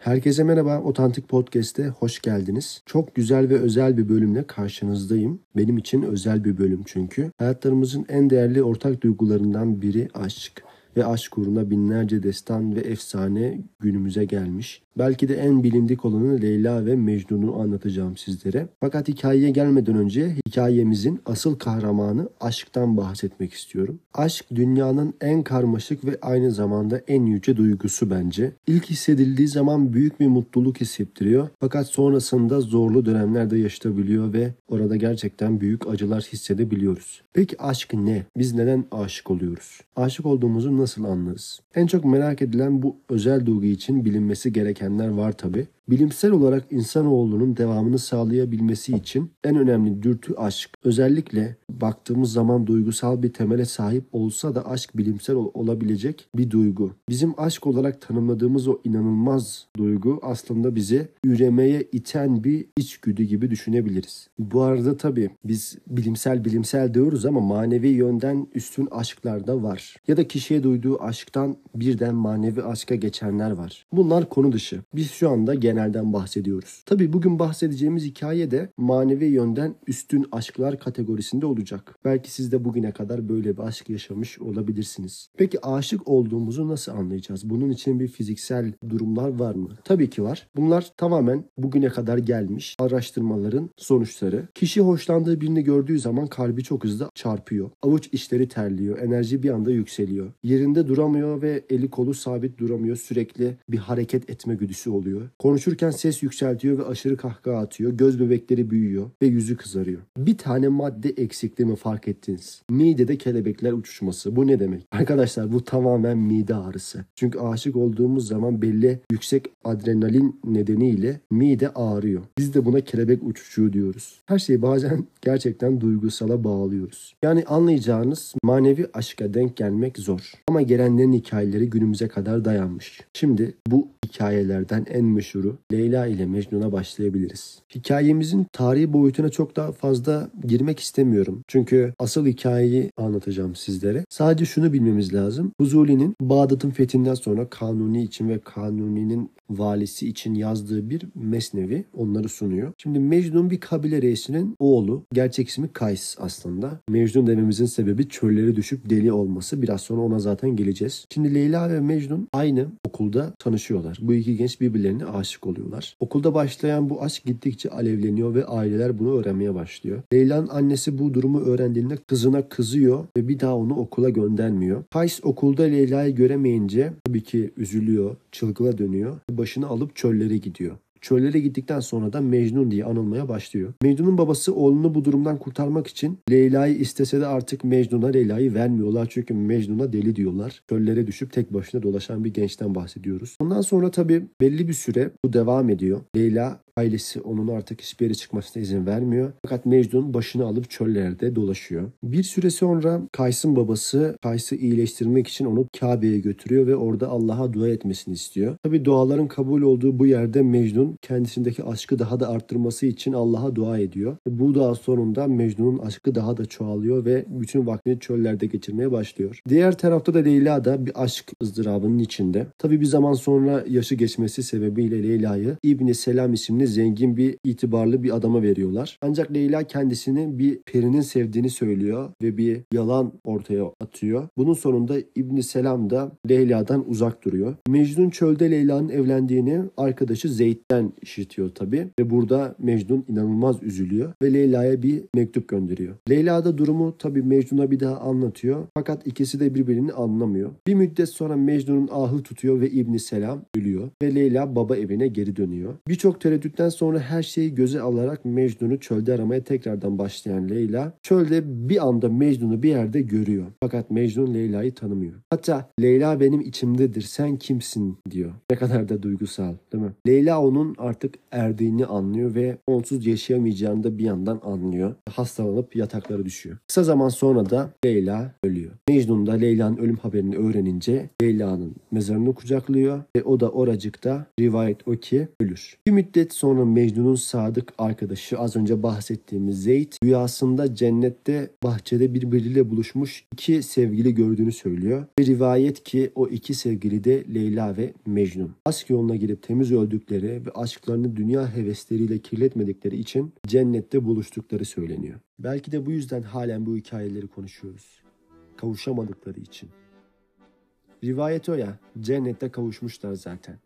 Herkese merhaba, Otantik Podcast'e hoş geldiniz. Çok güzel ve özel bir bölümle karşınızdayım. Benim için özel bir bölüm çünkü. Hayatlarımızın en değerli ortak duygularından biri aşk. Ve aşk uğruna binlerce destan ve efsane günümüze gelmiş. Belki de en bilindik olanı Leyla ve Mecnun'u anlatacağım sizlere. Fakat hikayeye gelmeden önce hikayemizin asıl kahramanı aşktan bahsetmek istiyorum. Aşk dünyanın en karmaşık ve aynı zamanda en yüce duygusu bence. İlk hissedildiği zaman büyük bir mutluluk hissettiriyor. Fakat sonrasında zorlu dönemlerde yaşatabiliyor ve orada gerçekten büyük acılar hissedebiliyoruz. Peki aşk ne? Biz neden aşık oluyoruz? Aşık olduğumuzu nasıl anlarız? En çok merak edilen bu özel duygu için bilinmesi gerekenler var tabi. Bilimsel olarak insanoğlunun devamını sağlayabilmesi için en önemli dürtü aşk. Özellikle baktığımız zaman duygusal bir temele sahip olsa da aşk bilimsel olabilecek bir duygu. Bizim aşk olarak tanımladığımız o inanılmaz duygu aslında bizi üremeye iten bir içgüdü gibi düşünebiliriz. Bu arada tabi biz bilimsel diyoruz ama manevi yönden üstün aşklar da var. Ya da kişiye duyduğu aşktan birden manevi aşka geçenler var. Bunlar konu dışı. Biz şu anda genelden bahsediyoruz. Tabii bugün bahsedeceğimiz hikaye de manevi yönden üstün aşklar kategorisinde olacak. Belki siz de bugüne kadar böyle bir aşk yaşamış olabilirsiniz. Peki aşık olduğumuzu nasıl anlayacağız? Bunun için bir fiziksel durumlar var mı? Tabii ki var. Bunlar tamamen bugüne kadar gelmiş araştırmaların sonuçları. Kişi hoşlandığı birini gördüğü zaman kalbi çok hızlı çarpıyor. Avuç içleri terliyor. Enerji bir anda yükseliyor. Yerinde duramıyor ve eli kolu sabit duramıyor. Sürekli bir hareket etme güdüsü oluyor. Konuşurken ses yükseltiyor ve aşırı kahkaha atıyor. Göz bebekleri büyüyor ve yüzü kızarıyor. Bir tane madde eksikliğini fark ettiniz. Midede kelebekler uçuşması. Bu ne demek? Arkadaşlar bu tamamen mide ağrısı. Çünkü aşık olduğumuz zaman belli yüksek adrenalin nedeniyle mide ağrıyor. Biz de buna kelebek uçuşu diyoruz. Her şeyi bazen gerçekten duygusala bağlıyoruz. Yani anlayacağınız manevi aşka denk gelmek zor. Ama gelenlerin hikayeleri günümüze kadar dayanmış. Şimdi bu hikayelerden en meşhur Leyla ile Mecnun'a başlayabiliriz. Hikayemizin tarihi boyutuna çok daha fazla girmek istemiyorum. Çünkü asıl hikayeyi anlatacağım sizlere. Sadece şunu bilmemiz lazım. Huzuli'nin Bağdat'ın fethinden sonra Kanuni için ve Kanuni'nin valisi için yazdığı bir mesnevi onları sunuyor. Şimdi Mecnun bir kabile reisinin oğlu. Gerçek ismi Kays aslında. Mecnun dememizin sebebi çöllere düşüp deli olması. Biraz sonra ona zaten geleceğiz. Şimdi Leyla ve Mecnun aynı okulda tanışıyorlar. Bu iki genç birbirlerine aşık oluyorlar. Okulda başlayan bu aşk gittikçe alevleniyor ve aileler bunu öğrenmeye başlıyor. Leyla'nın annesi bu durumu öğrendiğinde kızına kızıyor ve bir daha onu okula göndermiyor. Kays okulda Leyla'yı göremeyince tabii ki üzülüyor, çılgına dönüyor ve başını alıp çöllere gidiyor. Çöllere gittikten sonra da Mecnun diye anılmaya başlıyor. Mecnun'un babası oğlunu bu durumdan kurtarmak için Leyla'yı istese de artık Mecnun'a Leyla'yı vermiyorlar. Çünkü Mecnun'a deli diyorlar. Çöllere düşüp tek başına dolaşan bir gençten bahsediyoruz. Ondan sonra tabii belli bir süre bu devam ediyor. Leyla ailesi onun artık hiçbir yere çıkmasına izin vermiyor. Fakat Mecnun başını alıp çöllerde dolaşıyor. Bir süre sonra Kays'ın babası Kays'ı iyileştirmek için onu Kabe'ye götürüyor ve orada Allah'a dua etmesini istiyor. Tabii duaların kabul olduğu bu yerde Mecnun kendisindeki aşkı daha da arttırması için Allah'a dua ediyor. Bu dua sonunda Mecnun'un aşkı daha da çoğalıyor ve bütün vaktini çöllerde geçirmeye başlıyor. Diğer tarafta da Leyla da bir aşk ızdırabının içinde. Tabii bir zaman sonra yaşı geçmesi sebebiyle Leyla'yı İbn-i Selam isimli zengin bir itibarlı bir adama veriyorlar. Ancak Leyla kendisini bir perinin sevdiğini söylüyor ve bir yalan ortaya atıyor. Bunun sonunda İbn-i Selam da Leyla'dan uzak duruyor. Mecnun çölde Leyla'nın evlendiğini arkadaşı Zeyd'den işitiyor tabii ve burada Mecnun inanılmaz üzülüyor ve Leyla'ya bir mektup gönderiyor. Leyla da durumu tabii Mecnun'a bir daha anlatıyor fakat ikisi de birbirini anlamıyor. Bir müddet sonra Mecnun'un ahı tutuyor ve İbn-i Selam ölüyor ve Leyla baba evine geri dönüyor. Birçok tereddüt sonra her şeyi göze alarak Mecnun'u çölde aramaya tekrardan başlayan Leyla çölde bir anda Mecnun'u bir yerde görüyor. Fakat Mecnun Leyla'yı tanımıyor. Hatta Leyla benim içimdedir sen kimsin diyor. Ne kadar da duygusal değil mi? Leyla onun artık erdiğini anlıyor ve onsuz yaşayamayacağını da bir yandan anlıyor. Hastalanıp yataklara düşüyor. Kısa zaman sonra da Leyla ölüyor. Mecnun da Leyla'nın ölüm haberini öğrenince Leyla'nın mezarını kucaklıyor ve o da oracıkta rivayet o ki ölür. Bir müddet Sonra Mecnun'un sadık arkadaşı, az önce bahsettiğimiz Zeyd, rüyasında cennette bahçede birbiriyle buluşmuş iki sevgili gördüğünü söylüyor. Bir rivayet ki o iki sevgili de Leyla ve Mecnun. Aşk yoluna girip temiz öldükleri ve aşklarını dünya hevesleriyle kirletmedikleri için cennette buluştukları söyleniyor. Belki de bu yüzden halen bu hikayeleri konuşuyoruz. Kavuşamadıkları için. Rivayet o ya, cennette kavuşmuşlar zaten.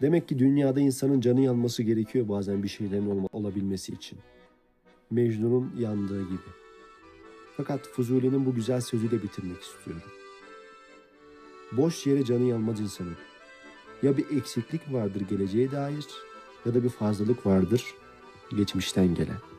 Demek ki dünyada insanın canı yanması gerekiyor bazen bir şeylerin olabilmesi için. Mecnun'un yandığı gibi. Fakat Fuzuli'nin bu güzel sözüyle bitirmek istiyorum. Boş yere canı yanmaz insanın. Ya bir eksiklik vardır geleceğe dair ya da bir fazlalık vardır geçmişten gelen.